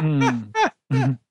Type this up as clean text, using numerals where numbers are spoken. Mm.